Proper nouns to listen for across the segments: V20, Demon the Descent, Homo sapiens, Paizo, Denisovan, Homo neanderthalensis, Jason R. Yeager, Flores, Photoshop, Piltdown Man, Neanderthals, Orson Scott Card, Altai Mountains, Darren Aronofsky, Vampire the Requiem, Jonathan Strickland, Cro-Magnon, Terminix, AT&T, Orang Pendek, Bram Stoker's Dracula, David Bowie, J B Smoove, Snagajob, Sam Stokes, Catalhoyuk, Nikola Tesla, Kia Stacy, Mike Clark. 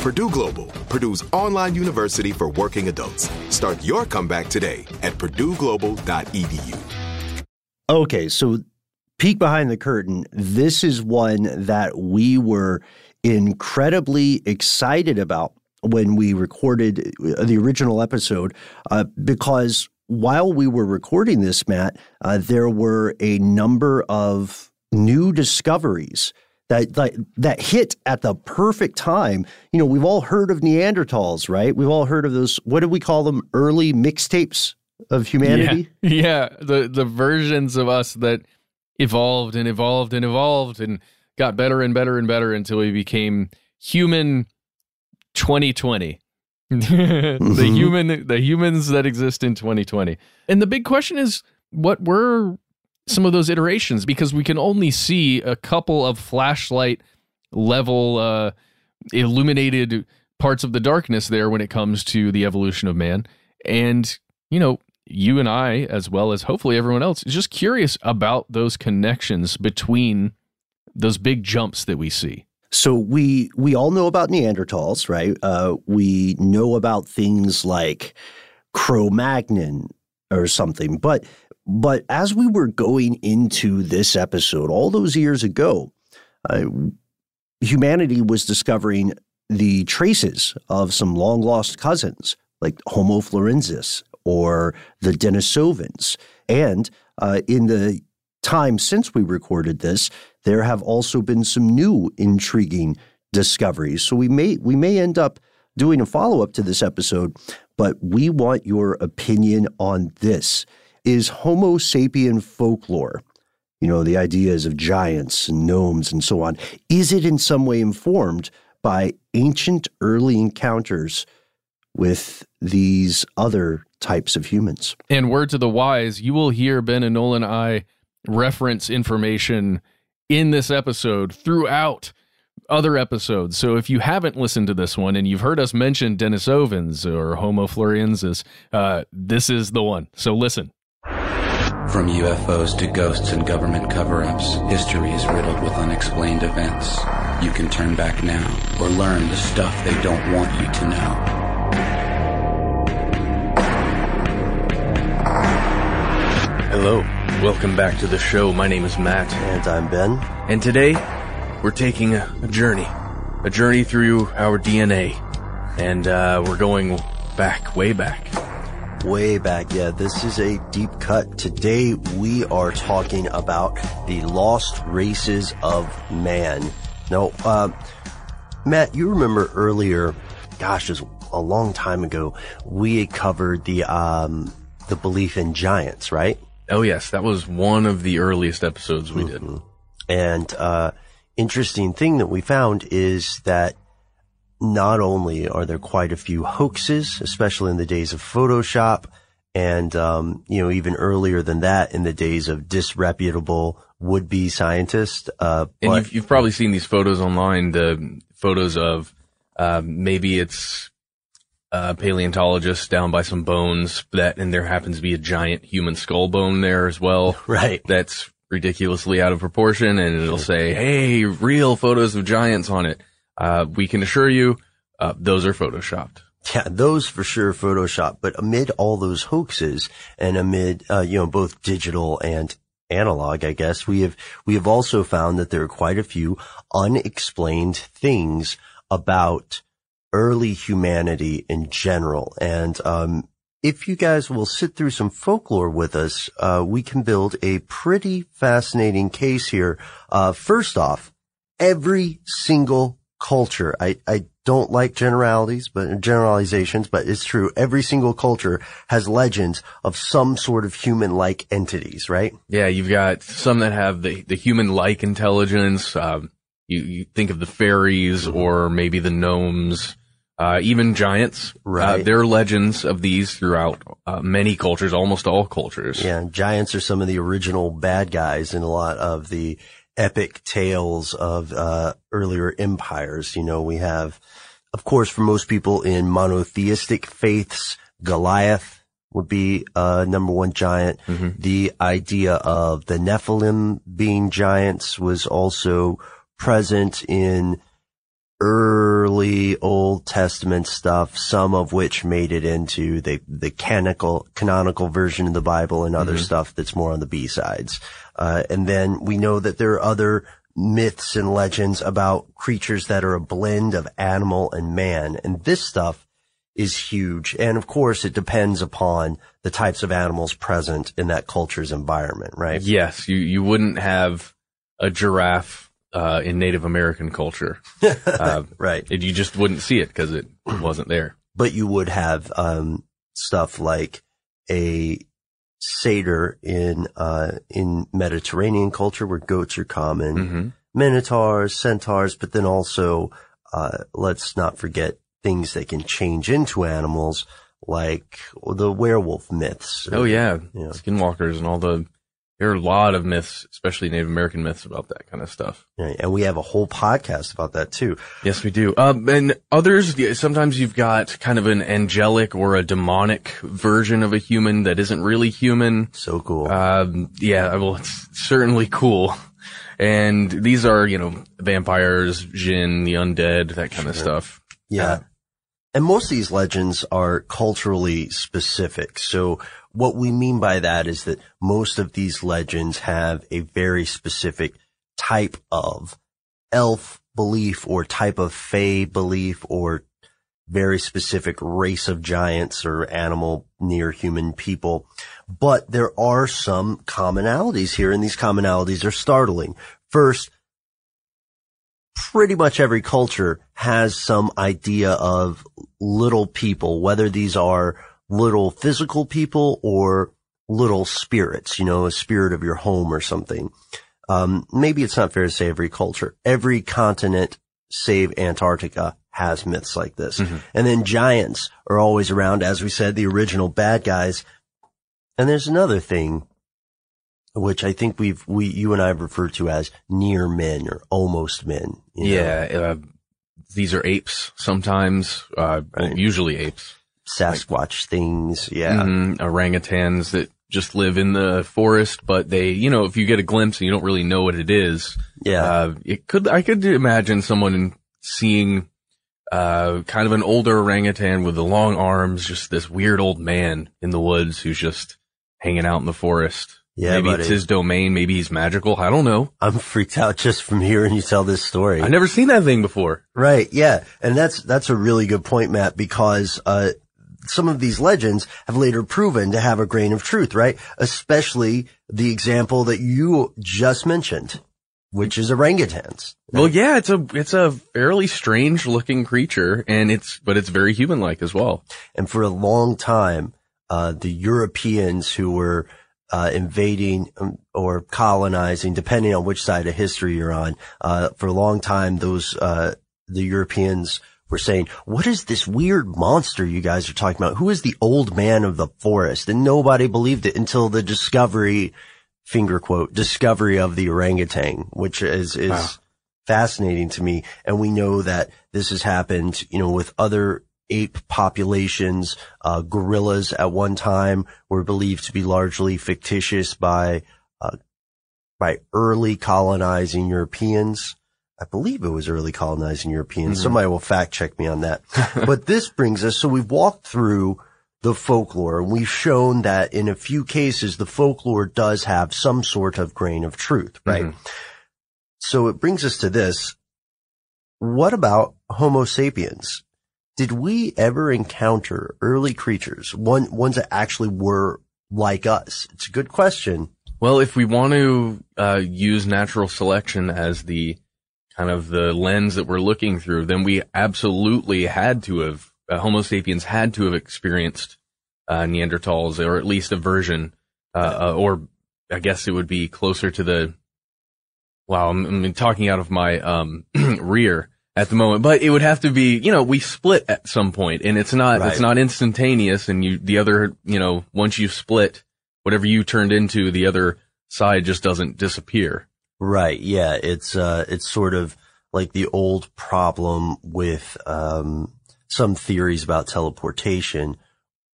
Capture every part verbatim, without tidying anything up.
Purdue Global, Purdue's online university for working adults. Start your comeback today at purdue global dot e d u. Okay, so peek behind the curtain. This is one that we were incredibly excited about when we recorded the original episode uh, because while we were recording this, Matt, uh, there were a number of new discoveries that, that that hit at the perfect time. You know, we've all heard of Neanderthals, right? We've all heard of those, what do we call them, early mixtapes of humanity? Yeah, yeah. the the versions of us that evolved and evolved and evolved and got better and better and better until we became human twenty twenty. the human, the humans that exist in twenty twenty. And the big question is, what were some of those iterations? Because we can only see a couple of flashlight level uh, illuminated parts of the darkness there when it comes to the evolution of man. And, you know, you and I, as well as hopefully everyone else, is just curious about those connections between those big jumps that we see. So we we all know about Neanderthals, right? Uh, we know about things like Cro-Magnon or something. But but as we were going into this episode, all those years ago, uh, humanity was discovering the traces of some long-lost cousins like Homo floresiensis or the Denisovans. And uh, in the time since we recorded this, there have also been some new intriguing discoveries. So we may we may end up doing a follow-up to this episode, but we want your opinion on this. Is Homo sapien folklore, you know, the ideas of giants and gnomes and so on, is it in some way informed by ancient early encounters with these other types of humans? And word to the wise, you will hear Ben and Nolan and I reference information in this episode throughout other episodes. So if you haven't listened to this one and you've heard us mention Denisovans or Homo floresiensis, uh, this is the one. So listen. From U F Os to ghosts and government cover-ups, history is riddled with unexplained events. You can turn back now or learn the stuff they don't want you to know. Hello, welcome back to the show. My name is Matt. And I'm Ben. And today, we're taking a, a journey. A journey through our D N A. And uh, we're going back, way back. way back. Yeah, this is a deep cut. Today we are talking about the lost races of man. Now, uh, Matt, you remember earlier, gosh, it was a long time ago, we covered the um, the belief in giants, right? Oh, yes. That was one of the earliest episodes we mm-hmm. did. And uh interesting thing that we found is that not only are there quite a few hoaxes, especially in the days of Photoshop and, um, you know, even earlier than that in the days of disreputable would-be scientists. Uh, and but, you've, you've probably seen these photos online, the photos of uh, maybe it's a paleontologist down by some bones that, and there happens to be a giant human skull bone there as well. Right. That's ridiculously out of proportion, and it'll say, hey, real photos of giants on it. Uh, we can assure you, uh, those are photoshopped. Yeah, those for sure photoshopped. But amid all those hoaxes and amid, uh, you know, both digital and analog, I guess, we have, we have also found that there are quite a few unexplained things about early humanity in general. And, um, if you guys will sit through some folklore with us, uh, we can build a pretty fascinating case here. Uh, first off, every single culture, I, I don't like generalities, but generalizations, but it's true. Every single culture has legends of some sort of human-like entities, right? Yeah, you've got some that have the, the human-like intelligence. Um, you, you think of the fairies or maybe the gnomes. Uh, even giants, right. Uh, there are legends of these throughout uh, many cultures, almost all cultures. Yeah, giants are some of the original bad guys in a lot of the epic tales of uh earlier empires. You know, we have, of course, for most people in monotheistic faiths, Goliath would be uh number one giant. Mm-hmm. The idea of the Nephilim being giants was also present in early Old Testament stuff, some of which made it into the, the canonical, canonical version of the Bible and other mm-hmm. stuff that's more on the B-sides. Uh, and then we know that there are other myths and legends about creatures that are a blend of animal and man. And this stuff is huge. And of course, it depends upon the types of animals present in that culture's environment, right? Yes. You, you wouldn't have a giraffe Uh, in Native American culture. Uh, right. It, you just wouldn't see it because it wasn't there. But you would have um, stuff like a satyr in uh, in Mediterranean culture where goats are common, mm-hmm. minotaurs, centaurs, but then also uh, let's not forget things that can change into animals like the werewolf myths. Oh, yeah. You know. Skinwalkers and all the... There are a lot of myths, especially Native American myths, about that kind of stuff. Right, and we have a whole podcast about that, too. Yes, we do. Um, and others, sometimes you've got kind of an angelic or a demonic version of a human that isn't really human. So cool. Um, yeah, well, it's certainly cool. And these are, you know, vampires, jinn, the undead, that kind sure. of stuff. Yeah. Uh, and most of these legends are culturally specific. So what we mean by that is that most of these legends have a very specific type of elf belief or type of fae belief or very specific race of giants or animal near human people. But there are some commonalities here, and these commonalities are startling. First, pretty much every culture has some idea of little people, whether these are little physical people or little spirits, you know, a spirit of your home or something. Um, maybe it's not fair to say every culture. Every continent, save Antarctica, has myths like this. Mm-hmm. And then giants are always around, as we said, the original bad guys. And there's another thing, which I think we've, we, you and I have referred to as near men or almost men. You know? Yeah. Uh, these are apes sometimes, uh, right. usually apes. Sasquatch like, things. Yeah. Mm, orangutans that just live in the forest, but they, you know, if you get a glimpse and you don't really know what it is. Yeah. Uh, it could, I could imagine someone seeing, uh, kind of an older orangutan with the long arms, just this weird old man in the woods who's just hanging out in the forest. Yeah, maybe buddy. It's his domain. Maybe he's magical. I don't know. I'm freaked out just from hearing you tell this story. I've never seen that thing before. Right. Yeah. And that's, that's a really good point, Matt, because, uh, some of these legends have later proven to have a grain of truth, right? Especially the example that you just mentioned, which is orangutans. Right? Well, yeah, it's a, it's a fairly strange looking creature, and it's, but it's very human-like as well. And for a long time, uh, the Europeans who were, uh, invading or colonizing, depending on which side of history you're on, uh, for a long time, those, uh, the Europeans were saying, what is this weird monster you guys are talking about? Who is the old man of the forest? And nobody believed it until the discovery, finger quote, discovery of the orangutan, which is, is wow. fascinating to me. And we know that this has happened, you know, with other ape populations. Uh, gorillas at one time were believed to be largely fictitious by, uh, by early colonizing Europeans. I believe it was early colonizing Europeans. Mm-hmm. Somebody will fact check me on that. But this brings us, so we've walked through the folklore, and we've shown that in a few cases, the folklore does have some sort of grain of truth, right? Mm-hmm. So it brings us to this. What about Homo sapiens? Did we ever encounter early creatures, one, ones that actually were like us? It's a good question. Well, if we want to uh, use natural selection as the kind of the lens that we're looking through, then we absolutely had to have Uh, Homo sapiens had to have experienced uh, Neanderthals, or at least a version, uh, uh, or I guess it would be closer to the. Wow, I'm, I'm talking out of my um, rear at the moment, but it would have to be. You know, we split at some point, and it's not right. It's not instantaneous. And you, the other, you know, once you split, whatever you turned into, the other side just doesn't disappear. Right. Yeah. It's uh, it's sort of like the old problem with um. some theories about teleportation.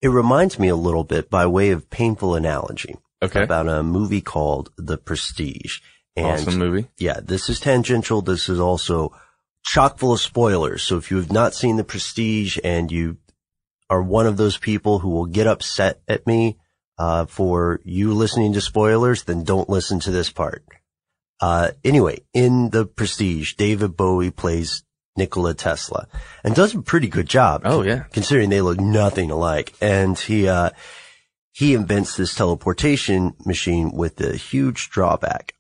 It reminds me a little bit, by way of painful analogy, okay, about a movie called The Prestige. And awesome movie. Yeah, this is tangential. This is also chock full of spoilers. So if you have not seen The Prestige and you are one of those people who will get upset at me uh for you listening to spoilers, then don't listen to this part. Uh Anyway, in The Prestige, David Bowie plays Nikola Tesla, and does a pretty good job. Oh yeah, considering they look nothing alike. And he uh he invents this teleportation machine with a huge drawback.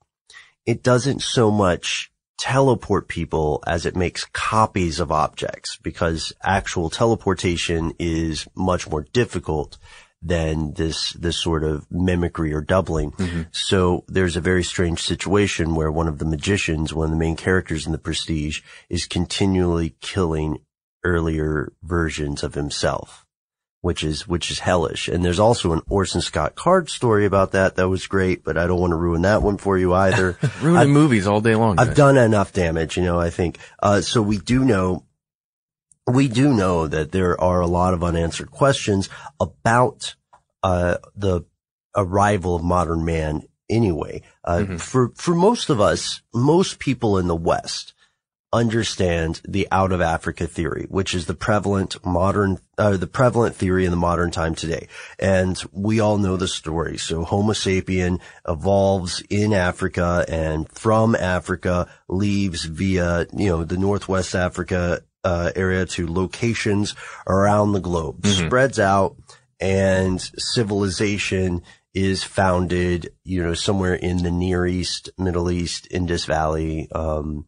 It doesn't so much teleport people as it makes copies of objects, because actual teleportation is much more difficult than this this sort of mimicry or doubling. Mm-hmm. So there's a very strange situation where one of the magicians, one of the main characters in The Prestige, is continually killing earlier versions of himself, which is which is hellish. And there's also an Orson Scott Card story about that that was great, but I don't want to ruin that one for you either. Ruining I've, movies all day long. I've guys. done enough damage, you know, I think. Uh so we do know We do know that there are a lot of unanswered questions about uh the arrival of modern man anyway. Uh mm-hmm. for for most of us, most people in the West understand the out of Africa theory, which is the prevalent modern uh the prevalent theory in the modern time today. And we all know the story. So Homo sapien evolves in Africa, and from Africa leaves via, you know, the Northwest Africa Uh, area to locations around the globe, mm-hmm. spreads out, and civilization is founded, you know, somewhere in the Near East, Middle East, Indus Valley. Um,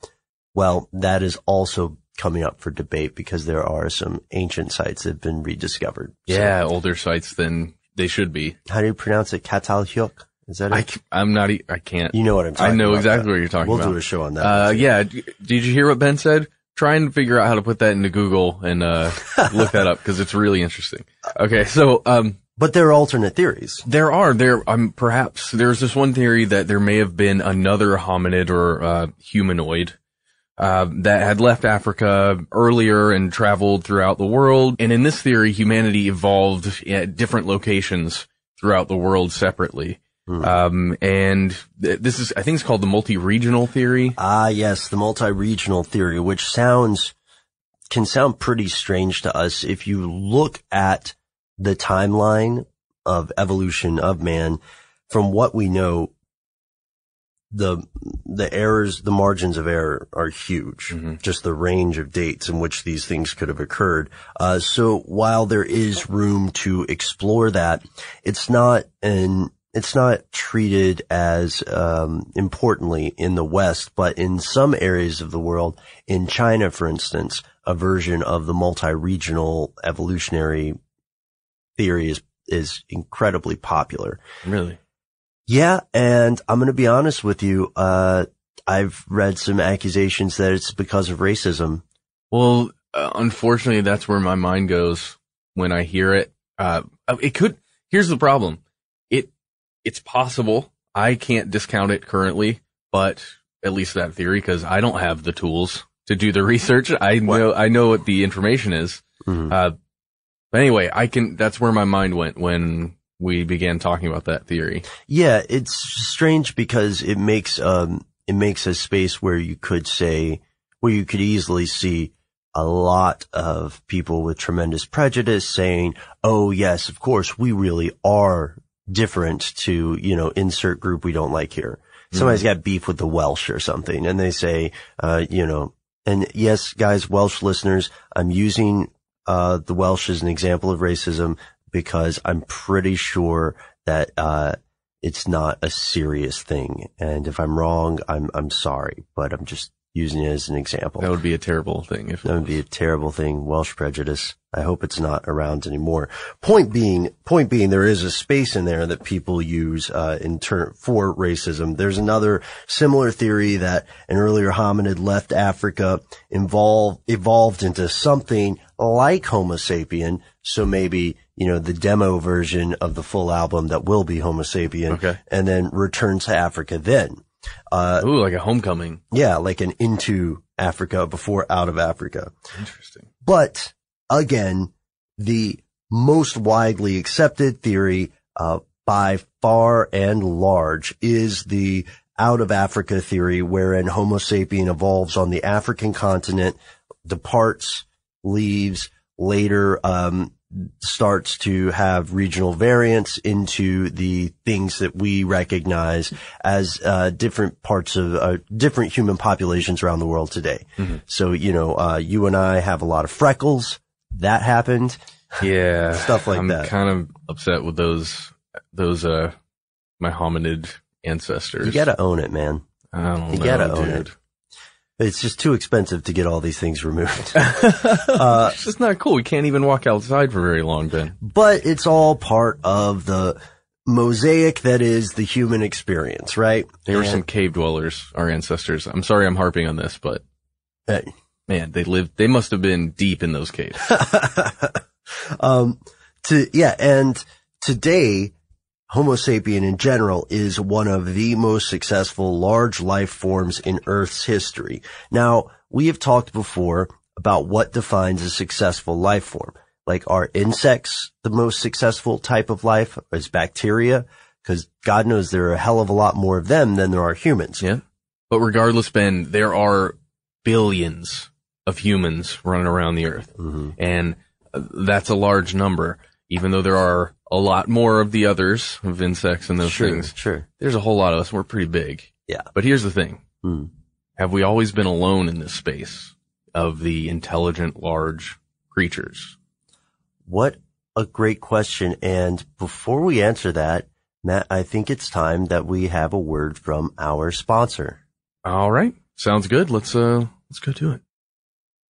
well, that is also coming up for debate, because there are some ancient sites that have been rediscovered. Yeah, so, older sites than they should be. How do you pronounce it? Catalhoyuk? Is that it? I, I'm not, I can't. You know what I'm talking about. I know about exactly that. What you're talking we'll about. We'll do a show on that. Uh, yeah. Did you hear what Ben said? Try and figure out how to put that into Google and uh look that up, because it's really interesting. Okay, so um but there are alternate theories. There are. There um perhaps there's this one theory that there may have been another hominid or uh humanoid uh that had left Africa earlier and traveled throughout the world. And in this theory, humanity evolved at different locations throughout the world separately. Mm. Um, and th- this is, I think it's called the multi-regional theory. Ah, yes, the multi-regional theory, which sounds, can sound pretty strange to us if you look at the timeline of evolution of man. From what we know, the the errors, the margins of error are huge, mm-hmm. just the range of dates in which these things could have occurred. Uh, so while there is room to explore that, it's not an it's not treated as um importantly in the West, but in some areas of the world, in China, for instance, a version of the multi-regional evolutionary theory is is incredibly popular. Really? Yeah, and I'm going to be honest with you. Uh, I've read some accusations that it's because of racism. Well, uh, unfortunately, that's where my mind goes when I hear it. Uh, it could. Here's the problem. It it's possible. I can't discount it currently, but at least that theory, because I don't have the tools to do the research. I what? know. I know what the information is. Mm-hmm. Uh, but anyway, I can. That's where my mind went when we began talking about that theory. Yeah, it's strange because it makes um it makes a space where you could say where you could easily see a lot of people with tremendous prejudice saying, "Oh yes, of course, we really are different to, you know, insert group we don't like here." Mm-hmm. Somebody's got beef with the Welsh or something, and they say, uh, you know, and yes, guys, Welsh listeners, I'm using uh the Welsh as an example of racism, because I'm pretty sure that uh it's not a serious thing, and if I'm wrong, I'm I'm sorry, but I'm just using it as an example. That would be a terrible thing. If that would be a terrible thing. Welsh prejudice. I hope it's not around anymore. Point being, point being, there is a space in there that people use uh in turn for racism. There's another similar theory that an earlier hominid left Africa, involved evolved into something like Homo sapien. So maybe, you know, the demo version of the full album that will be Homo sapien, okay, and then return to Africa then. Uh, Ooh, like a homecoming. Yeah, like an into Africa before out of Africa. Interesting. But again, the most widely accepted theory, uh, by far and large, is the out of Africa theory, wherein Homo sapien evolves on the African continent, departs, leaves, later, um, starts to have regional variants into the things that we recognize as uh different parts of uh, different human populations around the world today. Mm-hmm. So, you know, uh you and I have a lot of freckles. That happened. Yeah. Stuff like I'm that. I'm kind of upset with those, those, uh, my hominid ancestors. You gotta own it, man. I don't you know, gotta own dude. it. It's just too expensive to get all these things removed. Uh, it's just not cool. We can't even walk outside for very long, Ben. But it's all part of the mosaic that is the human experience, right? There were some cave dwellers, our ancestors. I'm sorry I'm harping on this, but hey, man, they lived, they must have been deep in those caves. um, to, yeah, and today, Homo sapien in general is one of the most successful large life forms in Earth's history. Now, we have talked before about what defines a successful life form. Like, are insects the most successful type of life? Is bacteria? Because God knows there are a hell of a lot more of them than there are humans. Yeah. But regardless, Ben, there are billions of humans running around the Earth. Mm-hmm. And that's a large number, even though there are a lot more of the others, of insects and those sure, things. Sure. There's a whole lot of us. We're pretty big. Yeah. But here's the thing. Mm. Have we always been alone in this space of the intelligent, large creatures? What a great question. And before we answer that, Matt, I think it's time that we have a word from our sponsor. All right. Sounds good. Let's, uh, let's go to it.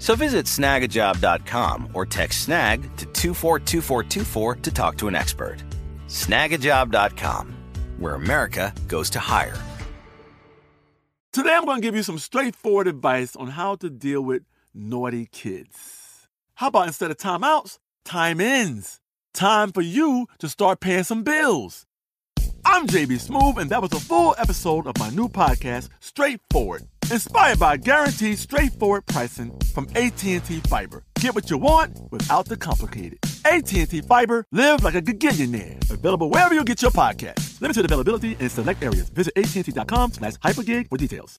So visit snag a job dot com or text snag to two four two four two four to talk to an expert. snag a job dot com, where America goes to hire. Today I'm going to give you some straightforward advice on how to deal with naughty kids. How about instead of timeouts, time ins? Time for you to start paying some bills. I'm J B Smoove, and that was a full episode of my new podcast, Straightforward. Inspired by guaranteed straightforward pricing from A T and T Fiber. Get what you want without the complicated. A T and T Fiber, live like a gigillionaire. Available wherever you get your podcast. Limited availability in select areas. Visit A T and T dot com slash hypergig for details.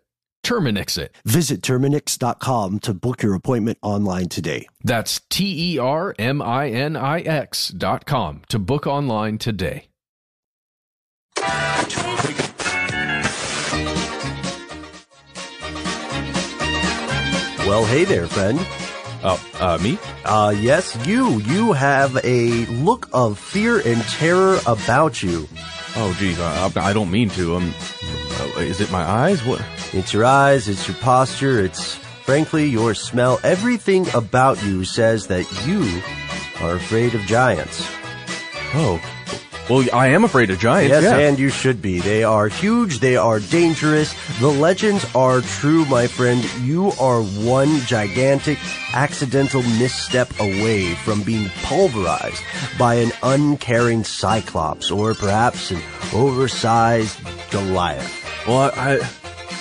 Terminix it. Visit Terminix dot com to book your appointment online today. That's T E R M I N I X dot com to book online today. Well, hey there, friend. Oh, uh, me? Uh, yes, you. You have a look of fear and terror about you. Oh, geez, I, I don't mean to. Um, is it my eyes? What? It's your eyes, it's your posture, it's, frankly, your smell. Everything about you says that you are afraid of giants. Oh, well, I am afraid of giants. Yes, yeah. And you should be. They are huge, they are dangerous. The legends are true, my friend. You are one gigantic, accidental misstep away from being pulverized by an uncaring cyclops or perhaps an oversized Goliath. Well, I... I...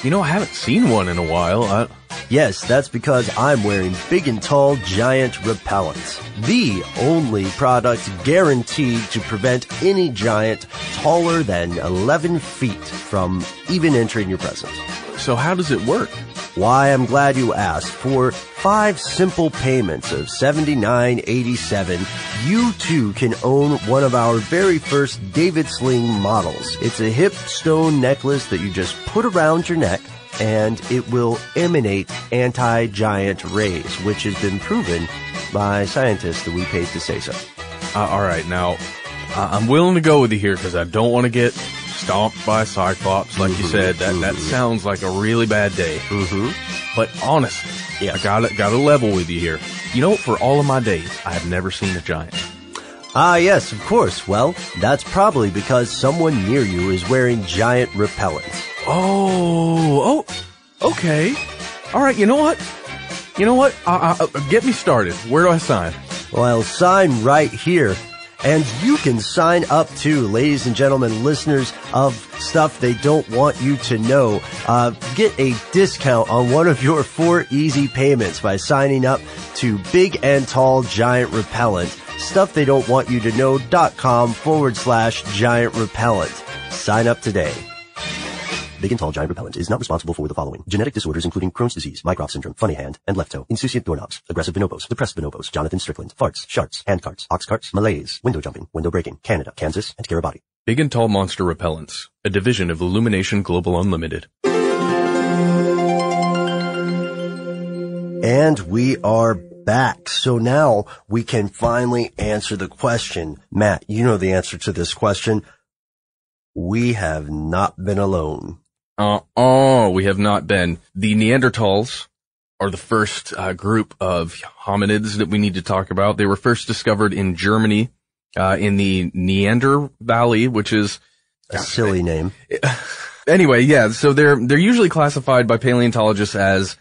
You know, I haven't seen one in a while. I... Yes, that's because I'm wearing Big and Tall Giant Repellents. The only product guaranteed to prevent any giant taller than eleven feet from even entering your presence. So how does it work? Why, I'm glad you asked. For five simple payments of seventy-nine dollars and eighty-seven cents, you too can own one of our very first David Sling models. It's a hip stone necklace that you just put around your neck, and it will emanate anti-giant rays, which has been proven by scientists that we paid to say so. Uh, all right, now, uh, I'm willing to go with you here because I don't want to get... stomped by a cyclops, like mm-hmm, you said. That mm-hmm. that sounds like a really bad day. Mm-hmm. But honestly, yeah. I gotta, gotta level with you here. You know, for all of my days, I have never seen a giant. Ah, yes, of course. Well, that's probably because someone near you is wearing giant repellents. Oh, oh, okay. All right, you know what? You know what? I, I, get me started. Where do I sign? Well, sign right here. And you can sign up too, ladies and gentlemen, listeners of Stuff They Don't Want You to Know. Uh, get a discount on one of your four easy payments by signing up to Big and Tall Giant Repellent. StuffTheyDon'tWantYouToKnow.com forward slash Giant Repellent. Sign up today. Big and Tall Giant Repellent is not responsible for the following. Genetic disorders including Crohn's disease, Mycroft syndrome, funny hand, and left toe, insouciant doorknobs, aggressive bonobos, depressed bonobos, Jonathan Strickland, farts, sharks, hand carts, ox carts, malaise, window jumping, window breaking, Canada, Kansas, and Kiribati. Big and Tall Monster Repellents, a division of Illumination Global Unlimited. And we are back. So now we can finally answer the question. Matt, you know the answer to this question. We have not been alone. Uh, oh, we have not been. The Neanderthals are the first uh, group of hominids that we need to talk about. They were first discovered in Germany, uh, in the Neander Valley, which is a silly name. Anyway, yeah, so they're, they're usually classified by paleontologists as,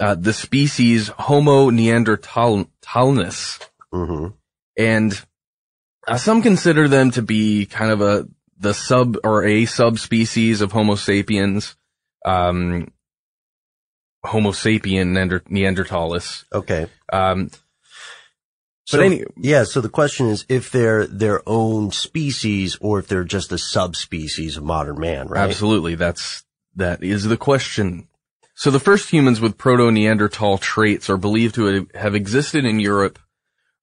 uh, the species Homo neanderthalensis. Mm-hmm. And uh, some consider them to be kind of a, the sub or a subspecies of Homo sapiens, um, Homo sapien neanderthalensis. Okay. Um, so, but any, yeah, so the question is if they're their own species or if they're just a subspecies of modern man, right? Absolutely. That's, that is the question. So the first humans with proto-Neanderthal traits are believed to have existed in Europe,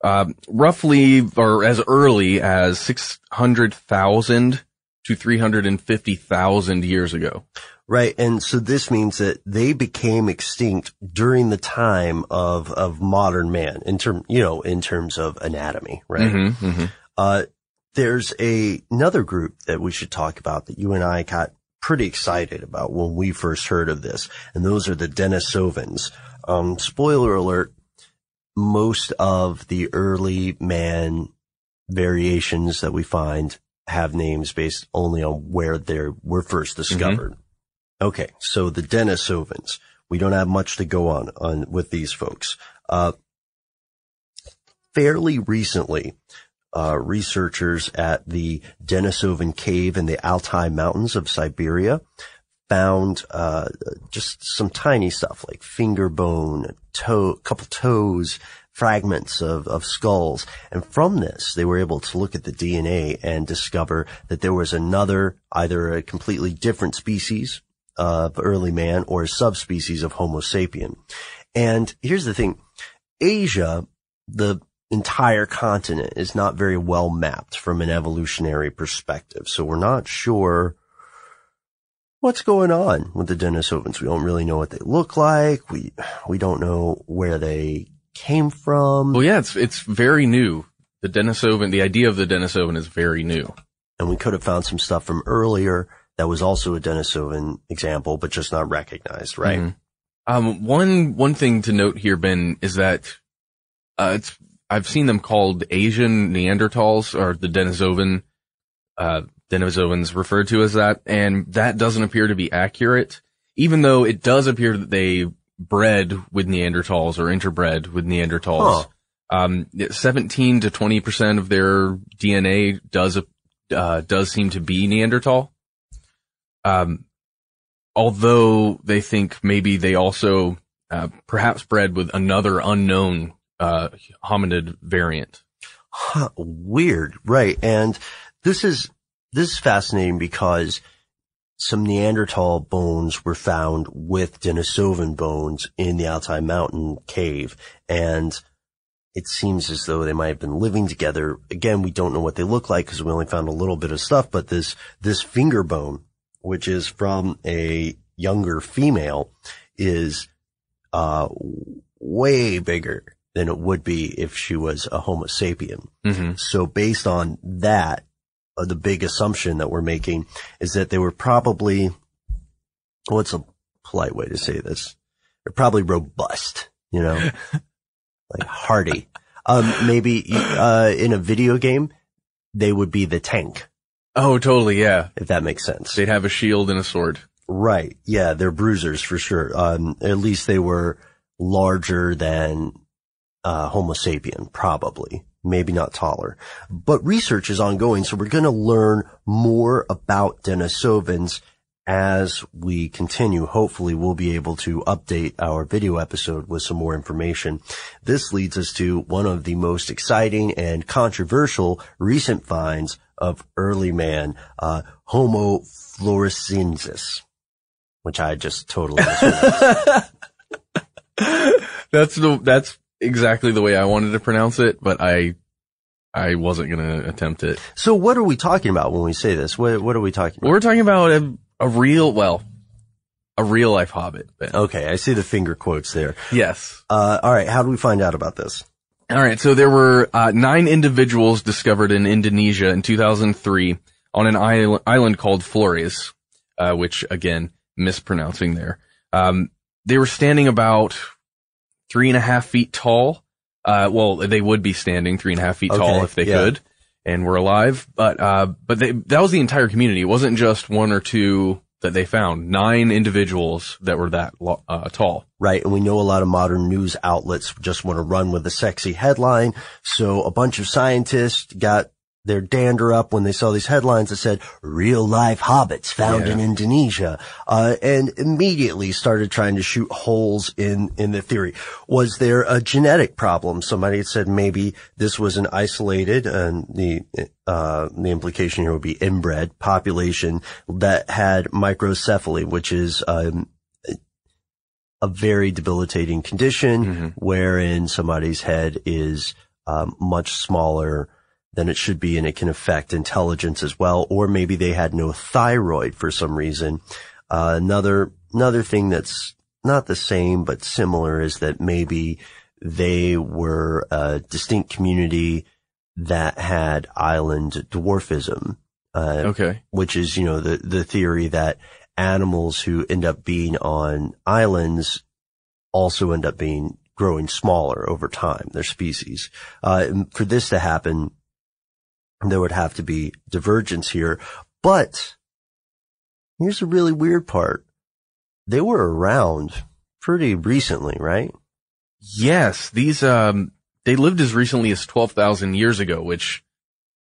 uh, roughly or as early as six hundred thousand to three hundred fifty thousand years ago. Right. And so this means that they became extinct during the time of, of modern man in term, you know, in terms of anatomy, right? Mm-hmm, mm-hmm. Uh, there's a, another group that we should talk about that you and I got pretty excited about when we first heard of this. And those are the Denisovans. Um, spoiler alert, most of the early man variations that we find have names based only on where they were first discovered. Mm-hmm. Okay, so the Denisovans. We don't have much to go on, on with these folks. Uh, fairly recently, uh, researchers at the Denisovan Cave in the Altai Mountains of Siberia found, uh, just some tiny stuff like finger bone, toe, couple toes, fragments of, of skulls. And from this, they were able to look at the D N A and discover that there was another, either a completely different species of early man or a subspecies of Homo sapien. And here's the thing. Asia, the entire continent, is not very well mapped from an evolutionary perspective. So we're not sure what's going on with the Denisovans. We don't really know what they look like. We, we don't know where they came from. Well, yeah, it's, it's very new. The Denisovan, the idea of the Denisovan is very new. And we could have found some stuff from earlier that was also a Denisovan example, but just not recognized, right? Mm-hmm. Um, one, one thing to note here, Ben, is that, uh, it's, I've seen them called Asian Neanderthals or the Denisovan, uh, Denisovans referred to as that. And that doesn't appear to be accurate, even though it does appear that they bred with Neanderthals or interbred with Neanderthals. Huh. Um, seventeen to twenty percent of their D N A does, uh, does seem to be Neanderthal. Um, although they think maybe they also, uh, perhaps bred with another unknown, uh, hominid variant. Huh, weird. Right. And this is, this is fascinating because some Neanderthal bones were found with Denisovan bones in the Altai Mountain cave. And it seems as though they might have been living together. Again, we don't know what they look like because we only found a little bit of stuff, but this, this finger bone, which is from a younger female, is, uh, way bigger than it would be if she was a Homo sapien. Mm-hmm. So based on that, Uh, the big assumption that we're making is that they were probably, what's a polite way to say this? They're probably robust, you know, like hardy. Um, maybe, uh, in a video game, they would be the tank. Oh, totally. Yeah. If that makes sense. They'd have a shield and a sword. Right. Yeah. They're bruisers for sure. Um, at least they were larger than, uh, Homo sapien, probably. Maybe not taller, but research is ongoing. So we're going to learn more about Denisovans as we continue. Hopefully we'll be able to update our video episode with some more information. This leads us to one of the most exciting and controversial recent finds of early man, uh, Homo floresiensis, which I just totally mispronounced. That's the, that's exactly the way I wanted to pronounce it, but I, I wasn't going to attempt it. So what are we talking about when we say this? What, what are we talking about? We're talking about a, a real, well, a real life hobbit. But. Okay, I see the finger quotes there. Yes. Uh, all right, how do we find out about this? All right, so there were uh, nine individuals discovered in Indonesia in two thousand three on an island, island called Flores, uh, which, again, mispronouncing there. Um, they were standing about three and a half feet tall. Uh, well, they would be standing three and a half feet okay, tall if they yeah. could and were alive. But, uh, but they, that was the entire community. It wasn't just one or two that they found. Nine individuals that were that, uh, tall. Right. And we know a lot of modern news outlets just want to run with a sexy headline. So a bunch of scientists got their dander up when they saw these headlines that said, real life hobbits found yeah. in Indonesia, uh, and immediately started trying to shoot holes in, in the theory. Was there a genetic problem? Somebody had said maybe this was an isolated, and the, uh, the implication here would be inbred population that had microcephaly, which is, um, a very debilitating condition mm-hmm. wherein somebody's head is, um, much smaller than it should be, and it can affect intelligence as well. Or maybe they had no thyroid for some reason. Uh, another, another thing that's not the same, but similar, is that maybe they were a distinct community that had island dwarfism. Uh, okay. Which is, you know, the, the theory that animals who end up being on islands also end up being growing smaller over time, their species. Uh, and for this to happen, there would have to be divergence here. But here's the really weird part. They were around pretty recently, right? Yes. These, um, they lived as recently as twelve thousand years ago, which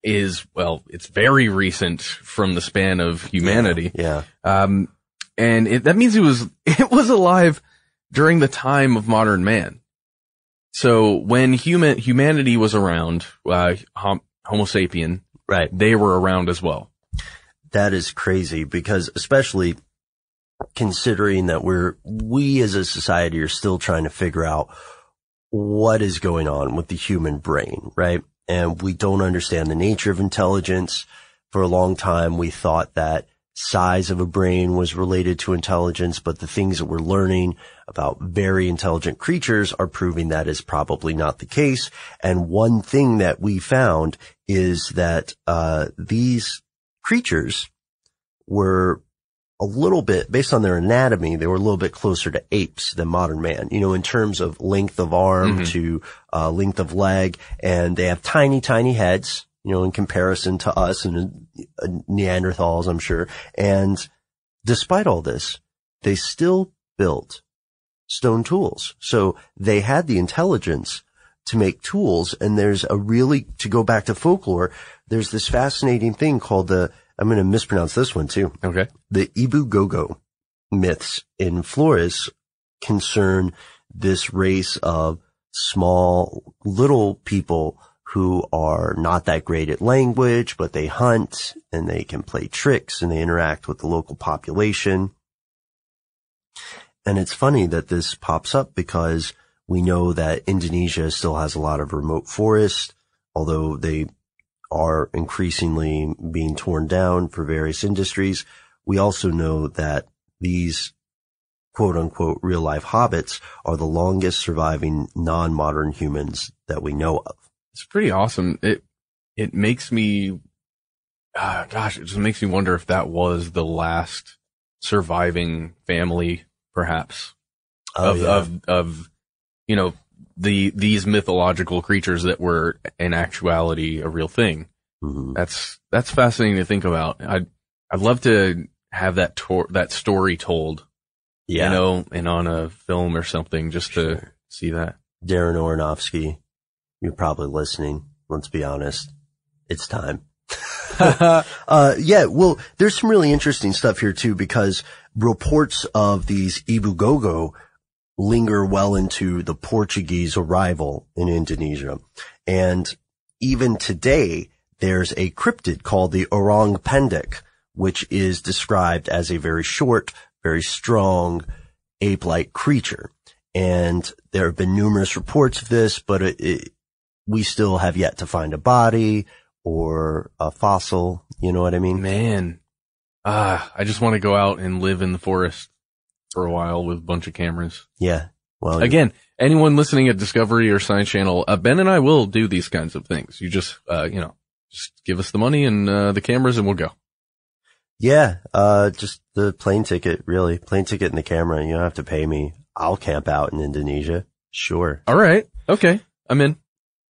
is, well, it's very recent from the span of humanity. Yeah. yeah. Um, and it, that means it was, it was alive during the time of modern man. So when human, humanity was around, uh, hum, Homo sapien, right? They were around as well. That is crazy, because especially considering that we're, we as a society are still trying to figure out what is going on with the human brain, right? And we don't understand the nature of intelligence. For a long time, we thought that size of a brain was related to intelligence, but the things that we're learning about very intelligent creatures are proving that is probably not the case. And one thing that we found is that uh these creatures were a little bit, based on their anatomy, they were a little bit closer to apes than modern man, you know, in terms of length of arm mm-hmm. to uh length of leg, and they have tiny, tiny heads, you know, in comparison to us and uh, Neanderthals, I'm sure. And despite all this, they still built stone tools. So they had the intelligence to make tools. And there's a really, to go back to folklore, there's this fascinating thing called the, I'm going to mispronounce this one too. Okay. The Ibu Gogo myths in Flores concern this race of small little people who are not that great at language, but they hunt and they can play tricks and they interact with the local population. And it's funny that this pops up because we know that Indonesia still has a lot of remote forest, although they are increasingly being torn down for various industries. We also know that these quote unquote real life hobbits are the longest surviving non-modern humans that we know of. It's pretty awesome. It, it makes me, uh, gosh, it just makes me wonder if that was the last surviving family, perhaps, oh, of, yeah. of, of, you know, the, these mythological creatures that were in actuality a real thing. Mm-hmm. That's, that's fascinating to think about. I'd, I'd love to have that tor- that story told, yeah. you know, and on a film or something, just sure. to see that. Darren Aronofsky. You're probably listening. Let's be honest. It's time. uh, yeah. Well, there's some really interesting stuff here too, because reports of these Ibu Gogo linger well into the Portuguese arrival in Indonesia. And even today, there's a cryptid called the Orang Pendek, which is described as a very short, very strong, ape-like creature. And there have been numerous reports of this, but it, it, we still have yet to find a body or a fossil. You know what I mean? Man, ah, I just want to go out and live in the forest. for a while with a bunch of cameras. Yeah. Well, again, anyone listening at Discovery or Science Channel, uh, Ben and I will do these kinds of things. You just, uh, you know, just give us the money and uh, the cameras and we'll go. Yeah. Uh, just the plane ticket, really. Plane ticket and the camera. You don't have to pay me. I'll camp out in Indonesia. Sure. All right. Okay. I'm in.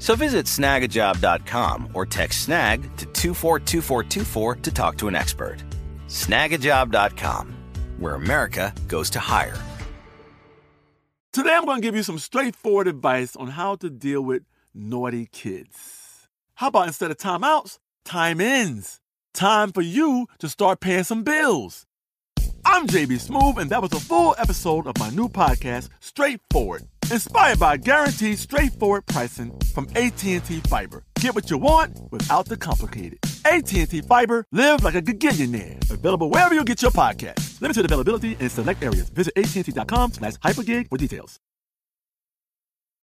So visit snag a job dot com or text snag to two four two four two four to talk to an expert. snag a job dot com, where America goes to hire. Today I'm going to give you some straightforward advice on how to deal with naughty kids. How about instead of timeouts, time ins? Time for you to start paying some bills. I'm J B Smoove, and that was a full episode of my new podcast, Straightforward, inspired by guaranteed straightforward pricing from A T and T Fiber. Get what you want without the complicated. A T and T Fiber, live like a gigillionaire. Available wherever you get your podcast. Limited availability in select areas. Visit AT&T.com slash hypergig for details.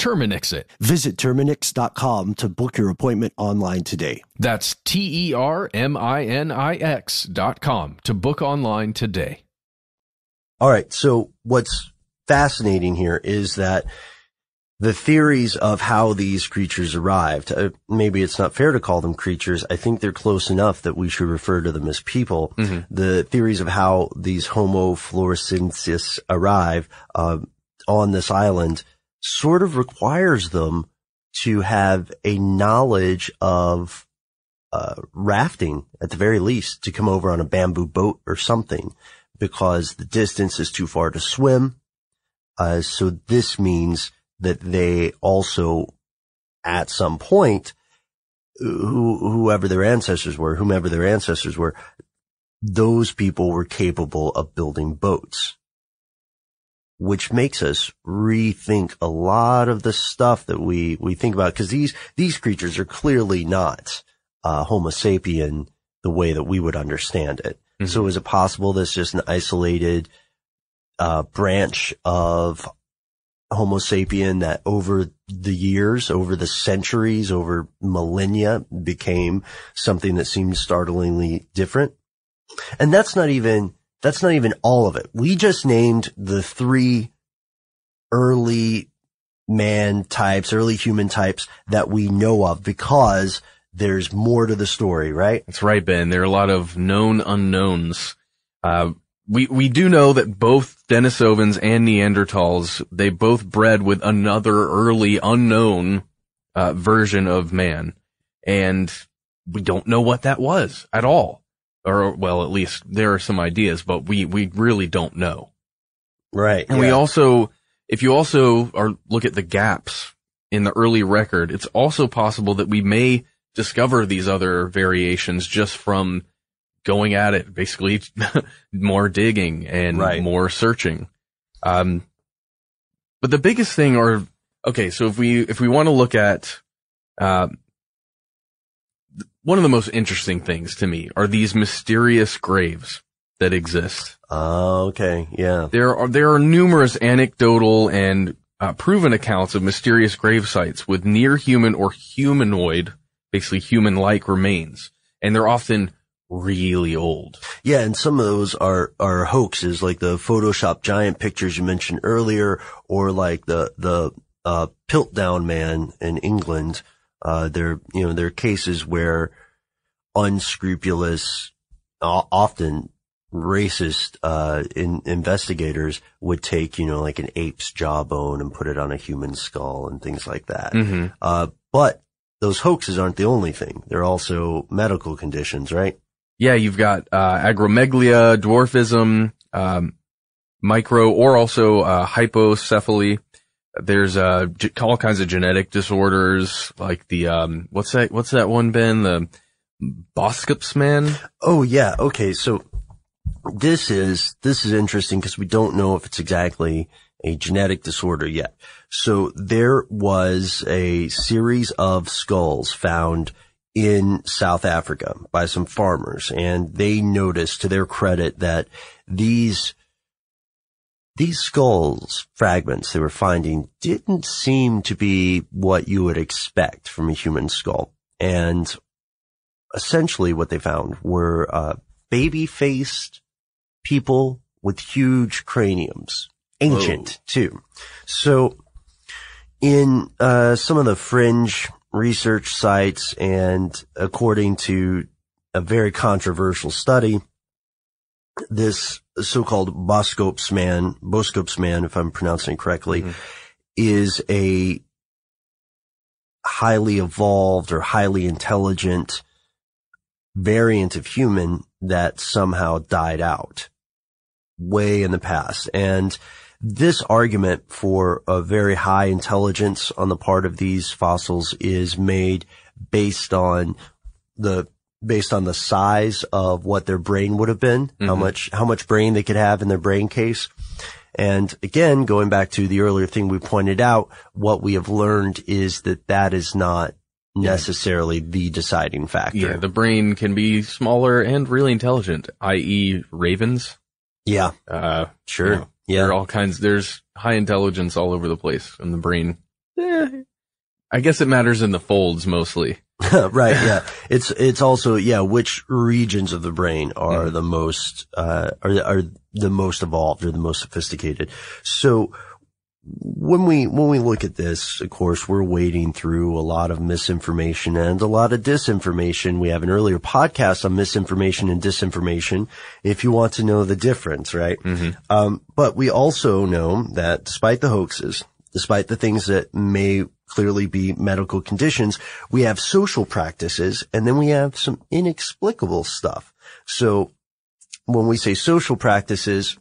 Terminix it. Visit Terminix dot com to book your appointment online today. That's T E R M I N I X dot com to book online today. All right. So what's fascinating here is that the theories of how these creatures arrived, uh, maybe it's not fair to call them creatures. I think they're close enough that we should refer to them as people. Mm-hmm. The theories of how these Homo floresiensis arrive uh, on this island sort of requires them to have a knowledge of uh rafting, at the very least, to come over on a bamboo boat or something, because the distance is too far to swim. Uh so this means that they also, at some point, who, whoever their ancestors were, whomever their ancestors were, those people were capable of building boats. Which makes us rethink a lot of the stuff that we, we think about, because these, these creatures are clearly not, uh, Homo sapien the way that we would understand it. Mm-hmm. So is it possible that's just an isolated, uh, branch of Homo sapien that over the years, over the centuries, over millennia became something that seemed startlingly different? And that's not even, That's not even all of it. We just named the three early man types, early human types that we know of, because there's more to the story, right? That's right, Ben. There are a lot of known unknowns. Uh, we, we do know that both Denisovans and Neanderthals, they both bred with another early unknown, uh, version of man. And we don't know what that was at all. Or, well, at least there are some ideas, but we, we really don't know. Right. And yeah. we also, if you also are, look at the gaps in the early record, it's also possible that we may discover these other variations just from going at it, basically more digging and right. more searching. Um, but the biggest thing are, okay, so if we, if we want to look at, uh, one of the most interesting things to me are these mysterious graves that exist. Oh, uh, okay. Yeah. There are, there are numerous anecdotal and uh, proven accounts of mysterious grave sites with near human or humanoid, basically human-like remains. And they're often really old. Yeah. And some of those are, are hoaxes, like the Photoshop giant pictures you mentioned earlier, or like the, the, uh, Piltdown Man in England. Uh, there, you know, there are cases where unscrupulous, uh, often racist, uh, in, investigators would take, you know, like an ape's jawbone and put it on a human skull and things like that. Mm-hmm. Uh, but those hoaxes aren't the only thing. They're also medical conditions, right? Yeah, you've got, uh, agromegalia, dwarfism, um, micro or also, uh, hypocephaly. There's, uh, all kinds of genetic disorders, like the, um, what's that, what's that one, Ben? The Boskop man? Oh, yeah. Okay. So this is, this is interesting because we don't know if it's exactly a genetic disorder yet. So there was a series of skulls found in South Africa by some farmers, and they noticed, to their credit, that these These skulls, fragments they were finding, didn't seem to be what you would expect from a human skull. And essentially what they found were uh, baby-faced people with huge craniums. Ancient, Whoa. too. So in uh, some of the fringe research sites, and according to a very controversial study, this so-called Boskop man, Boskop man, if I'm pronouncing it correctly, mm-hmm. is a highly evolved or highly intelligent variant of human that somehow died out way in the past. And this argument for a very high intelligence on the part of these fossils is made based on the based on the size of what their brain would have been, mm-hmm. how much, how much brain they could have in their brain case. And again, going back to the earlier thing we pointed out, what we have learned is that that is not necessarily yeah. the deciding factor. Yeah, the brain can be smaller and really intelligent, that is ravens. Yeah. Uh, sure. You know, yeah. There are all kinds, there's high intelligence all over the place in the brain. Eh, I guess it matters in the folds mostly. Right, yeah. It's, it's also, yeah, which regions of the brain are mm-hmm. the most, uh, are, are the most evolved or the most sophisticated. So when we, when we look at this, of course, we're wading through a lot of misinformation and a lot of disinformation. We have an earlier podcast on misinformation and disinformation, if you want to know the difference, right? Mm-hmm. Um, but we also know that despite the hoaxes, despite the things that may clearly be medical conditions, we have social practices, and then we have some inexplicable stuff. So when we say social practices,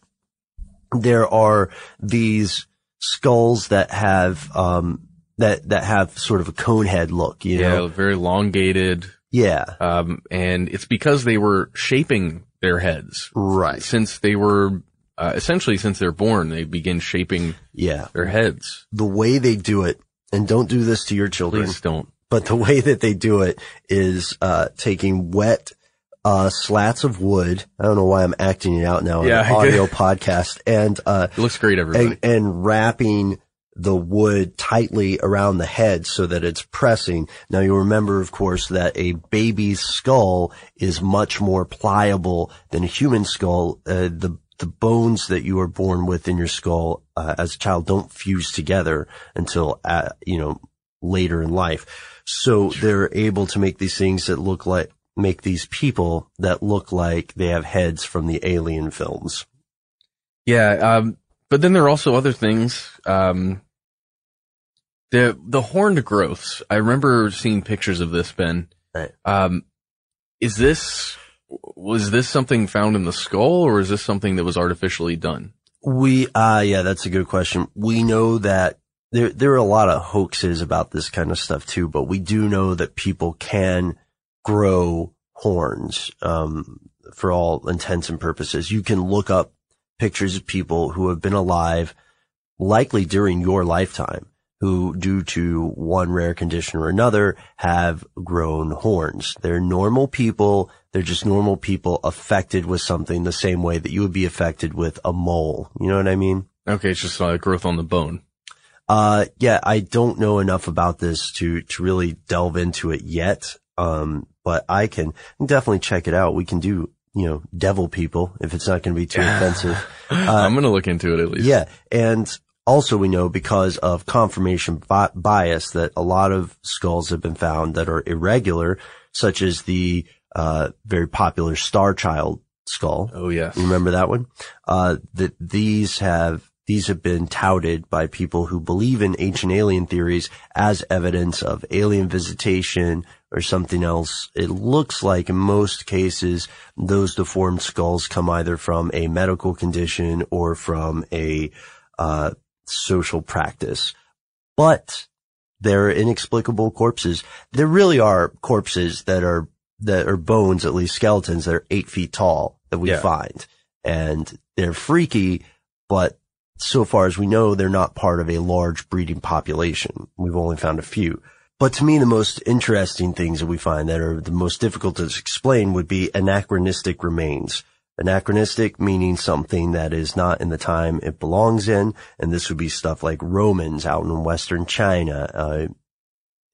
there are these skulls that have, um, that, that have sort of a cone head look, you know? Yeah, very elongated. Yeah. Um, and it's because they were shaping their heads. Right. Since they were, Uh, essentially, since they're born, they begin shaping yeah. their heads. The way they do it, and don't do this to your children. Please don't. But the way that they do it is uh taking wet uh slats of wood. I don't know why I'm acting it out now yeah, on an audio podcast. And uh it looks great, everybody. And, and wrapping the wood tightly around the head so that it's pressing. Now, you'll remember, of course, that a baby's skull is much more pliable than a human skull. Uh, the the bones that you are born with in your skull uh, as a child don't fuse together until, uh, you know, later in life. So they're able to make these things that look like, make these people that look like they have heads from the alien films. Yeah. Um, but then there are also other things. Um, the, the horned growths. I remember seeing pictures of this, Ben. Right. Um, is this, was this something found in the skull, or is this something that was artificially done? We, uh, yeah, that's a good question. We know that there, there are a lot of hoaxes about this kind of stuff too, but we do know that people can grow horns, um, for all intents and purposes. You can look up pictures of people who have been alive, likely during your lifetime, who, due to one rare condition or another, have grown horns. They're normal people. They're just normal people affected with something the same way that you would be affected with a mole. You know what I mean? Okay, it's just uh, growth on the bone. Uh, yeah, I don't know enough about this to, to really delve into it yet. Um, but I can definitely check it out. We can do, you know, devil people if it's not going to be too offensive. Uh, I'm going to look into it at least. Yeah. And also, we know because of confirmation bias that a lot of skulls have been found that are irregular, such as the uh very popular Star Child skull. Oh, yes. You remember that one? Uh that these have these have been touted by people who believe in ancient alien theories as evidence of alien visitation or something else. It looks like in most cases those deformed skulls come either from a medical condition or from a uh social practice, but they're inexplicable corpses. There really are corpses that are, that are bones, at least skeletons, that are eight feet tall that we yeah. find. And they're freaky, but so far as we know, they're not part of a large breeding population. We've only found a few. But to me, the most interesting things that we find that are the most difficult to explain would be anachronistic remains. Anachronistic meaning something that is not in the time it belongs in, and this would be stuff like Romans out in Western China uh,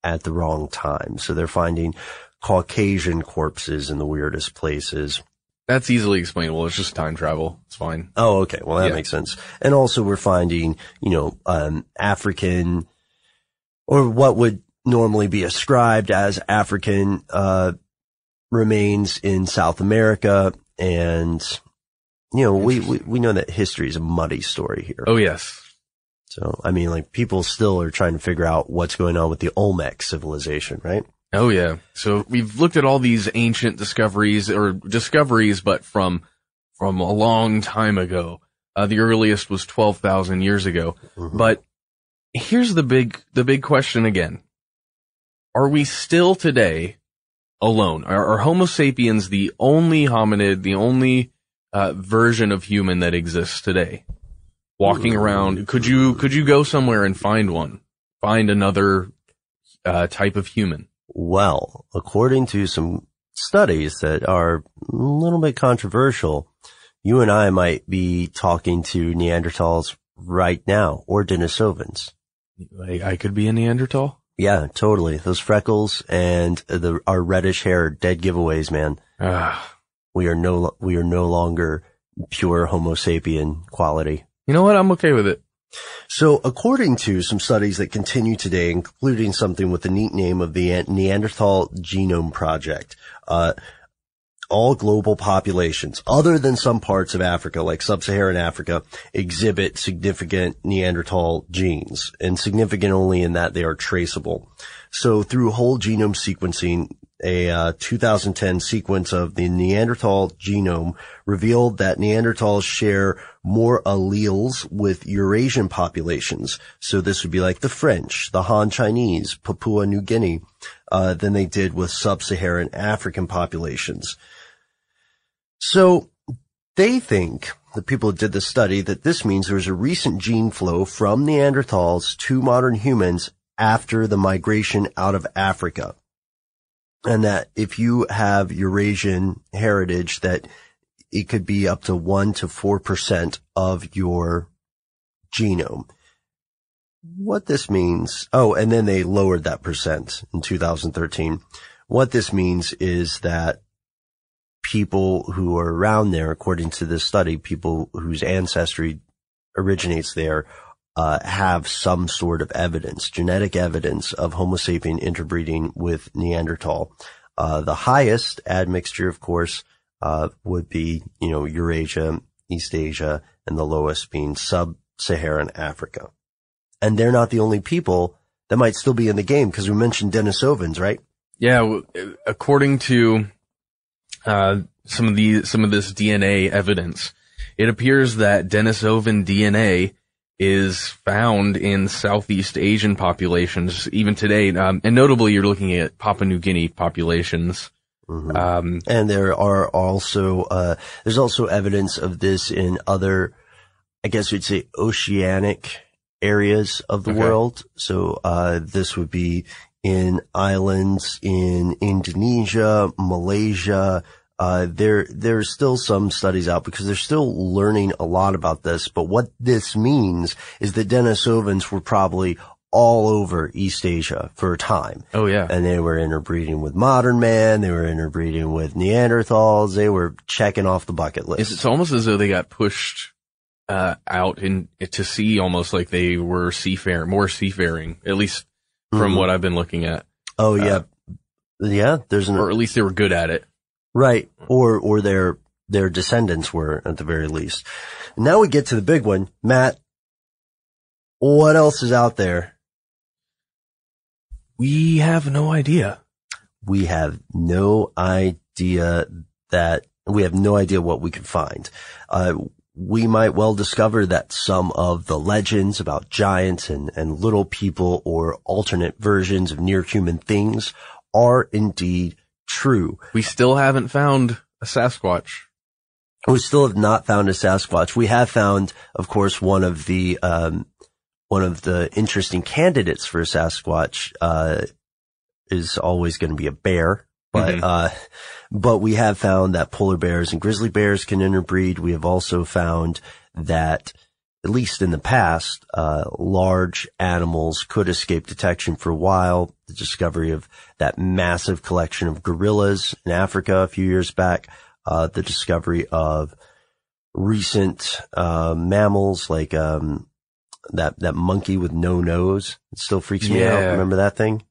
at the wrong time. So they're finding Caucasian corpses in the weirdest places. That's easily explainable. It's just time travel. It's fine. Oh, okay. Well, that yeah. makes sense. And also we're finding, you know, um African, or what would normally be ascribed as African uh remains in South America. And, you know, we, we, we know that history is a muddy story here. Oh, yes. So, I mean, like, people still are trying to figure out what's going on with the Olmec civilization, right? Oh, yeah. So we've looked at all these ancient discoveries, or discoveries, but from, from a long time ago. Uh, the earliest was twelve thousand years ago. Mm-hmm. But here's the big, the big question again. Are we still today alone? Are, are Homo sapiens the only hominid, the only uh, version of human that exists today? Walking around, could you could you go somewhere and find one? Find another uh, type of human? Well, according to some studies that are a little bit controversial, you and I might be talking to Neanderthals right now, or Denisovans. I, I could be a Neanderthal? Yeah, totally. Those freckles and the, our reddish hair, dead giveaways, man. Ugh. We are no, we are no longer pure Homo sapien quality. You know what? I'm okay with it. So according to some studies that continue today, including something with the neat name of the Neanderthal Genome Project, uh, all global populations, other than some parts of Africa, like sub-Saharan Africa, exhibit significant Neanderthal genes, and significant only in that they are traceable. So through whole genome sequencing, a uh, two thousand ten sequence of the Neanderthal genome revealed that Neanderthals share more alleles with Eurasian populations. So this would be like the French, the Han Chinese, Papua New Guinea, uh, than they did with sub-Saharan African populations. So they think, the people who did the study, that this means there's a recent gene flow from Neanderthals to modern humans after the migration out of Africa. And that if you have Eurasian heritage, that it could be up to one to four percent of your genome. What this means, oh, and then they lowered that percent in two thousand thirteen. What this means is that people who are around there, according to this study, people whose ancestry originates there, uh, have some sort of evidence, genetic evidence of Homo sapien interbreeding with Neanderthal. Uh, the highest admixture, of course, uh, would be, you know, Eurasia, East Asia, and the lowest being sub-Saharan Africa. And they're not the only people that might still be in the game, because we mentioned Denisovans, right? Yeah, according to uh some of the some of this D N A evidence, it appears that Denisovan D N A is found in Southeast Asian populations even today, um, and notably, you're looking at Papua New Guinea populations. Mm-hmm. Um, and there are also uh there's also evidence of this in other, I guess we'd say, oceanic areas of the okay. world. So uh this would be in islands in Indonesia, Malaysia. Uh, there, there's still some studies out because they're still learning a lot about this. But what this means is that Denisovans were probably all over East Asia for a time. Oh, yeah. And they were interbreeding with modern man. They were interbreeding with Neanderthals. They were checking off the bucket list. It's almost as though they got pushed uh, out in to sea, almost like they were seafaring, more seafaring, at least from mm-hmm. what I've been looking at. Oh, yeah. Uh, yeah. There's an, or at least they were good at it. Right. Or, or their, their descendants were, at the very least. Now we get to the big one. Matt, what else is out there? We have no idea. We have no idea that we have no idea what we can find. Uh, we might well discover that some of the legends about giants and, and little people or alternate versions of near human things are indeed true. We still haven't found a Sasquatch. We still have not found a Sasquatch. We have found, of course, one of the, um, one of the interesting candidates for a Sasquatch, uh, is always going to be a bear. But, mm-hmm. uh, but we have found that polar bears and grizzly bears can interbreed. We have also found that, at least in the past, uh, large animals could escape detection for a while. The discovery of that massive collection of gorillas in Africa a few years back, uh, the discovery of recent, uh, mammals like, um, that, that monkey with no nose. It still freaks me yeah. out. Remember that thing?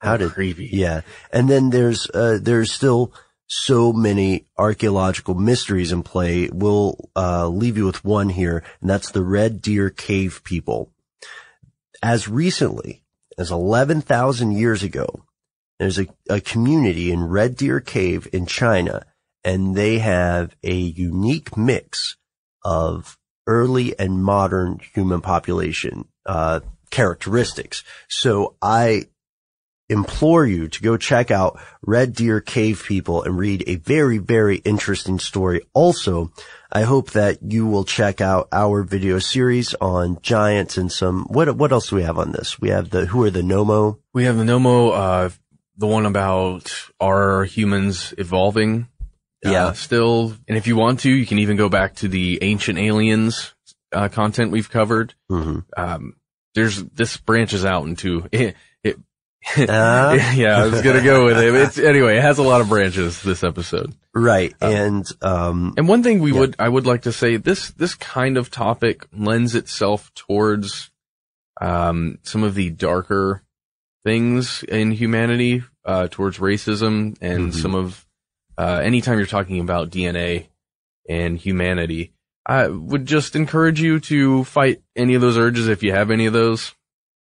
How did, creepy. Yeah. And then there's, uh, there's still so many archaeological mysteries in play. We'll, uh, leave you with one here, and that's the Red Deer Cave people. As recently as eleven thousand years ago, there's a, a community in Red Deer Cave in China, and they have a unique mix of early and modern human population, uh, characteristics. So I, implore you to go check out Red Deer Cave People and read a very, very interesting story. Also, I hope that you will check out our video series on giants and some, what, what else do we have on this? We have the, who are the Nomo? We have the Nomo, uh, the one about are humans evolving? Yeah. Uh, still. And if you want to, you can even go back to the ancient aliens, uh, content we've covered. Mm-hmm. Um, there's, this branches out into it. Uh? Yeah, I was gonna go with it. It's, anyway, it has a lot of branches, this episode. Right. Um, and, um. And one thing we yeah. would, I would like to say, this, this kind of topic lends itself towards, um, some of the darker things in humanity, uh, towards racism and mm-hmm. some of, uh, anytime you're talking about D N A and humanity, I would just encourage you to fight any of those urges if you have any of those.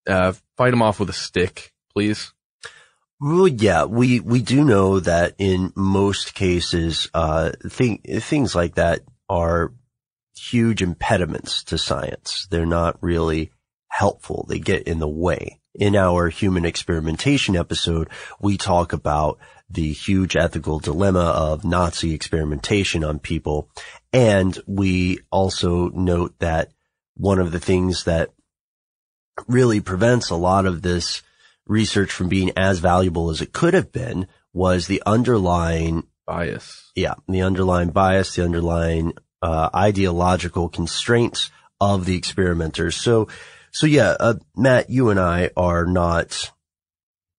Uh, fight them off with a stick. Please. Well, yeah, we, we do know that in most cases, uh, thing, things like that are huge impediments to science. They're not really helpful. They get in the way. In our human experimentation episode, we talk about the huge ethical dilemma of Nazi experimentation on people. And we also note that one of the things that really prevents a lot of this research from being as valuable as it could have been was the underlying bias. Yeah. The underlying bias, the underlying, uh, ideological constraints of the experimenters. So, so yeah, uh, Matt, you and I are not,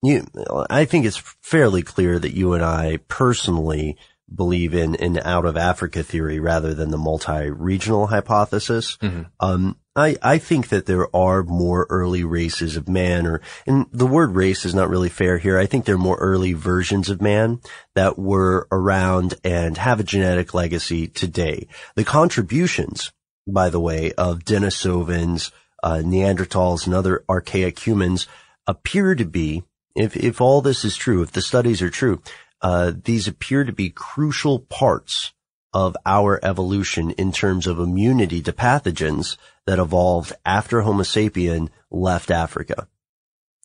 you, I think it's fairly clear that you and I personally believe in an out of Africa theory rather than the multi-regional hypothesis. Mm-hmm. Um, I, I think that there are more early races of man, or, and the word race is not really fair here. I think there are more early versions of man that were around and have a genetic legacy today. The contributions, by the way, of Denisovans, uh, Neanderthals, and other archaic humans appear to be, if, if all this is true, if the studies are true, Uh, these appear to be crucial parts of our evolution in terms of immunity to pathogens that evolved after Homo sapien left Africa.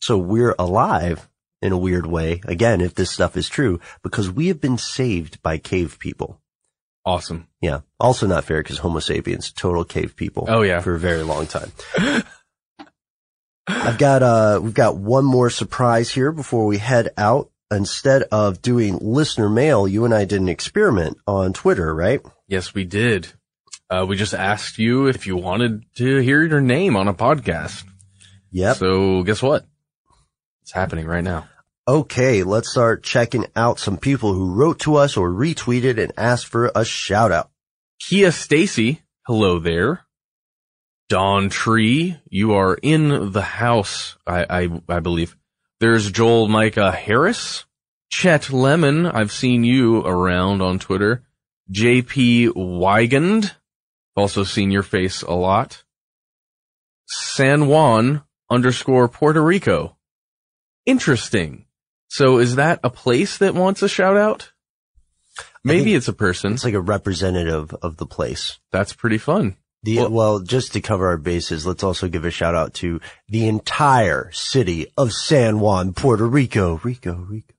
So we're alive in a weird way, again, if this stuff is true, because we have been saved by cave people. Awesome. Yeah. Also not fair because Homo sapiens, total cave people. Oh, yeah. For a very long time. I've got, uh, we've got one more surprise here before we head out. Instead of doing listener mail, you and I did an experiment on Twitter, right? Yes, we did. Uh, we just asked you if you wanted to hear your name on a podcast. Yep. So guess what? It's happening right now. Okay, let's start checking out some people who wrote to us or retweeted and asked for a shout out. Kia Stacy, hello there. Don Tree, you are in the house, I, I, I believe. There's Joel Micah Harris, Chet Lemon, I've seen you around on Twitter, J P Wygand, also seen your face a lot, San Juan underscore Puerto Rico. Interesting. So is that a place that wants a shout out? Maybe it's a person. It's like a representative of the place. That's pretty fun. The, well, well, just to cover our bases, let's also give a shout out to the entire city of San Juan, Puerto Rico. Rico, Rico.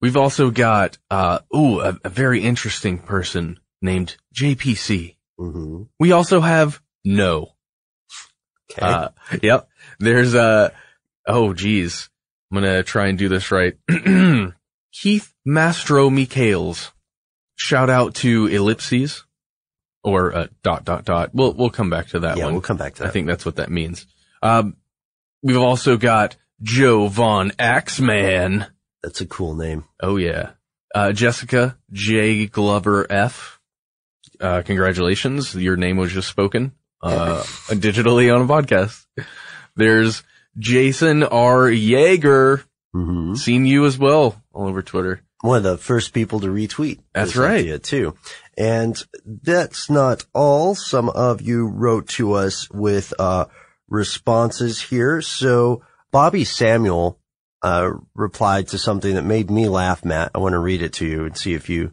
We've also got, uh, ooh, a, a very interesting person named J P C. Mm-hmm. We also have No. Okay. Uh, yep. There's, uh, oh, geez. I'm going to try and do this right. Keith Mastro Michaels. Shout out to Ellipses. Or uh, dot, dot, dot. We'll, we'll come back to that yeah, one. Yeah, we'll come back to that. I think that's what that means. Um, we've also got Joe Von Axeman. That's a cool name. Oh, yeah. Uh, Jessica J. Glover F. Uh, congratulations. Your name was just spoken uh, digitally on a podcast. There's Jason R. Yeager. Mm-hmm. Seen you as well all over Twitter. One of the first people to retweet. That's right. Idea too. And that's not all. Some of you wrote to us with, uh, responses here. So Bobby Samuel, uh, replied to something that made me laugh, Matt. I want to read it to you and see if you,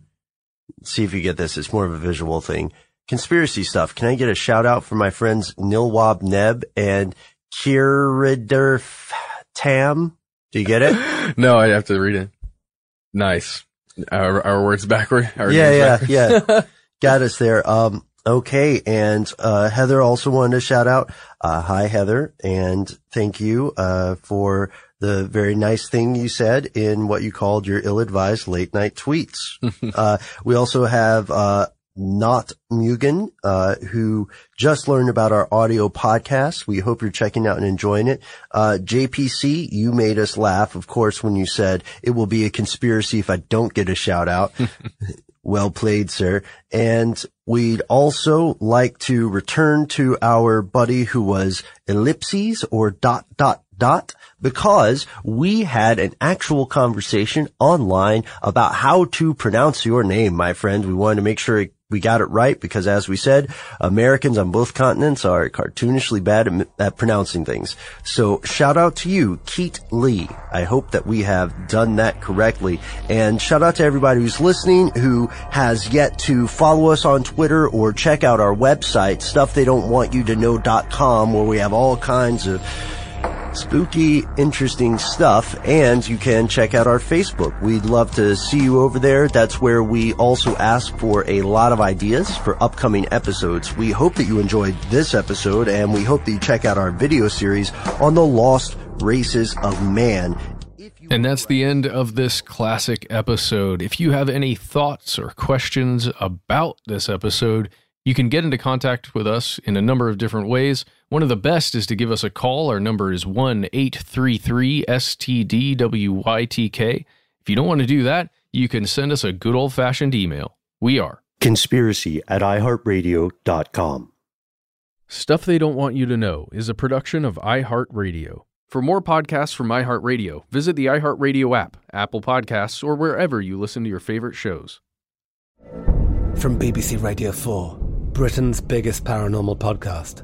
see if you get this. It's more of a visual thing. Conspiracy stuff. Can I get a shout out for my friends Nilwab Neb and Kiridurf Tam? Do you get it? No, I have to read it. Nice. Our, our words backward. Our yeah, words yeah, backward. yeah. Got us there. Um, okay. And, uh, Heather also wanted to shout out. Uh, hi, Heather. And thank you, uh, for the very nice thing you said in what you called your ill-advised late night tweets. uh, we also have, uh, Not Mugen, uh, who just learned about our audio podcast. We hope you're checking out and enjoying it. Uh, J P C, you made us laugh, of course, when you said it will be a conspiracy if I don't get a shout out. Well played, sir. And we'd also like to return to our buddy who was Ellipses or dot, dot, dot, because we had an actual conversation online about how to pronounce your name, my friend. We wanted to make sure it we got it right because, as we said, Americans on both continents are cartoonishly bad at, at pronouncing things. So shout out to you, Keat Lee. I hope that we have done that correctly. And shout out to everybody who's listening who has yet to follow us on Twitter or check out our website, Stuff They Don't Want You To Know dot com, where we have all kinds of spooky, interesting stuff, and you can check out our Facebook. We'd love to see you over there. That's where we also ask for a lot of ideas for upcoming episodes. We hope that you enjoyed this episode, and we hope that you check out our video series on the lost races of man. And that's the end of this classic episode. If you have any thoughts or questions about this episode, you can get into contact with us in a number of different ways. One of the best is to give us a call. Our number is one eight three three S T D W Y T K. If you don't want to do that, you can send us a good old-fashioned email. We are conspiracy at i heart radio dot com. Stuff They Don't Want You to Know is a production of iHeartRadio. For more podcasts from iHeartRadio, visit the iHeartRadio app, Apple Podcasts, or wherever you listen to your favorite shows. From B B C Radio four, Britain's biggest paranormal podcast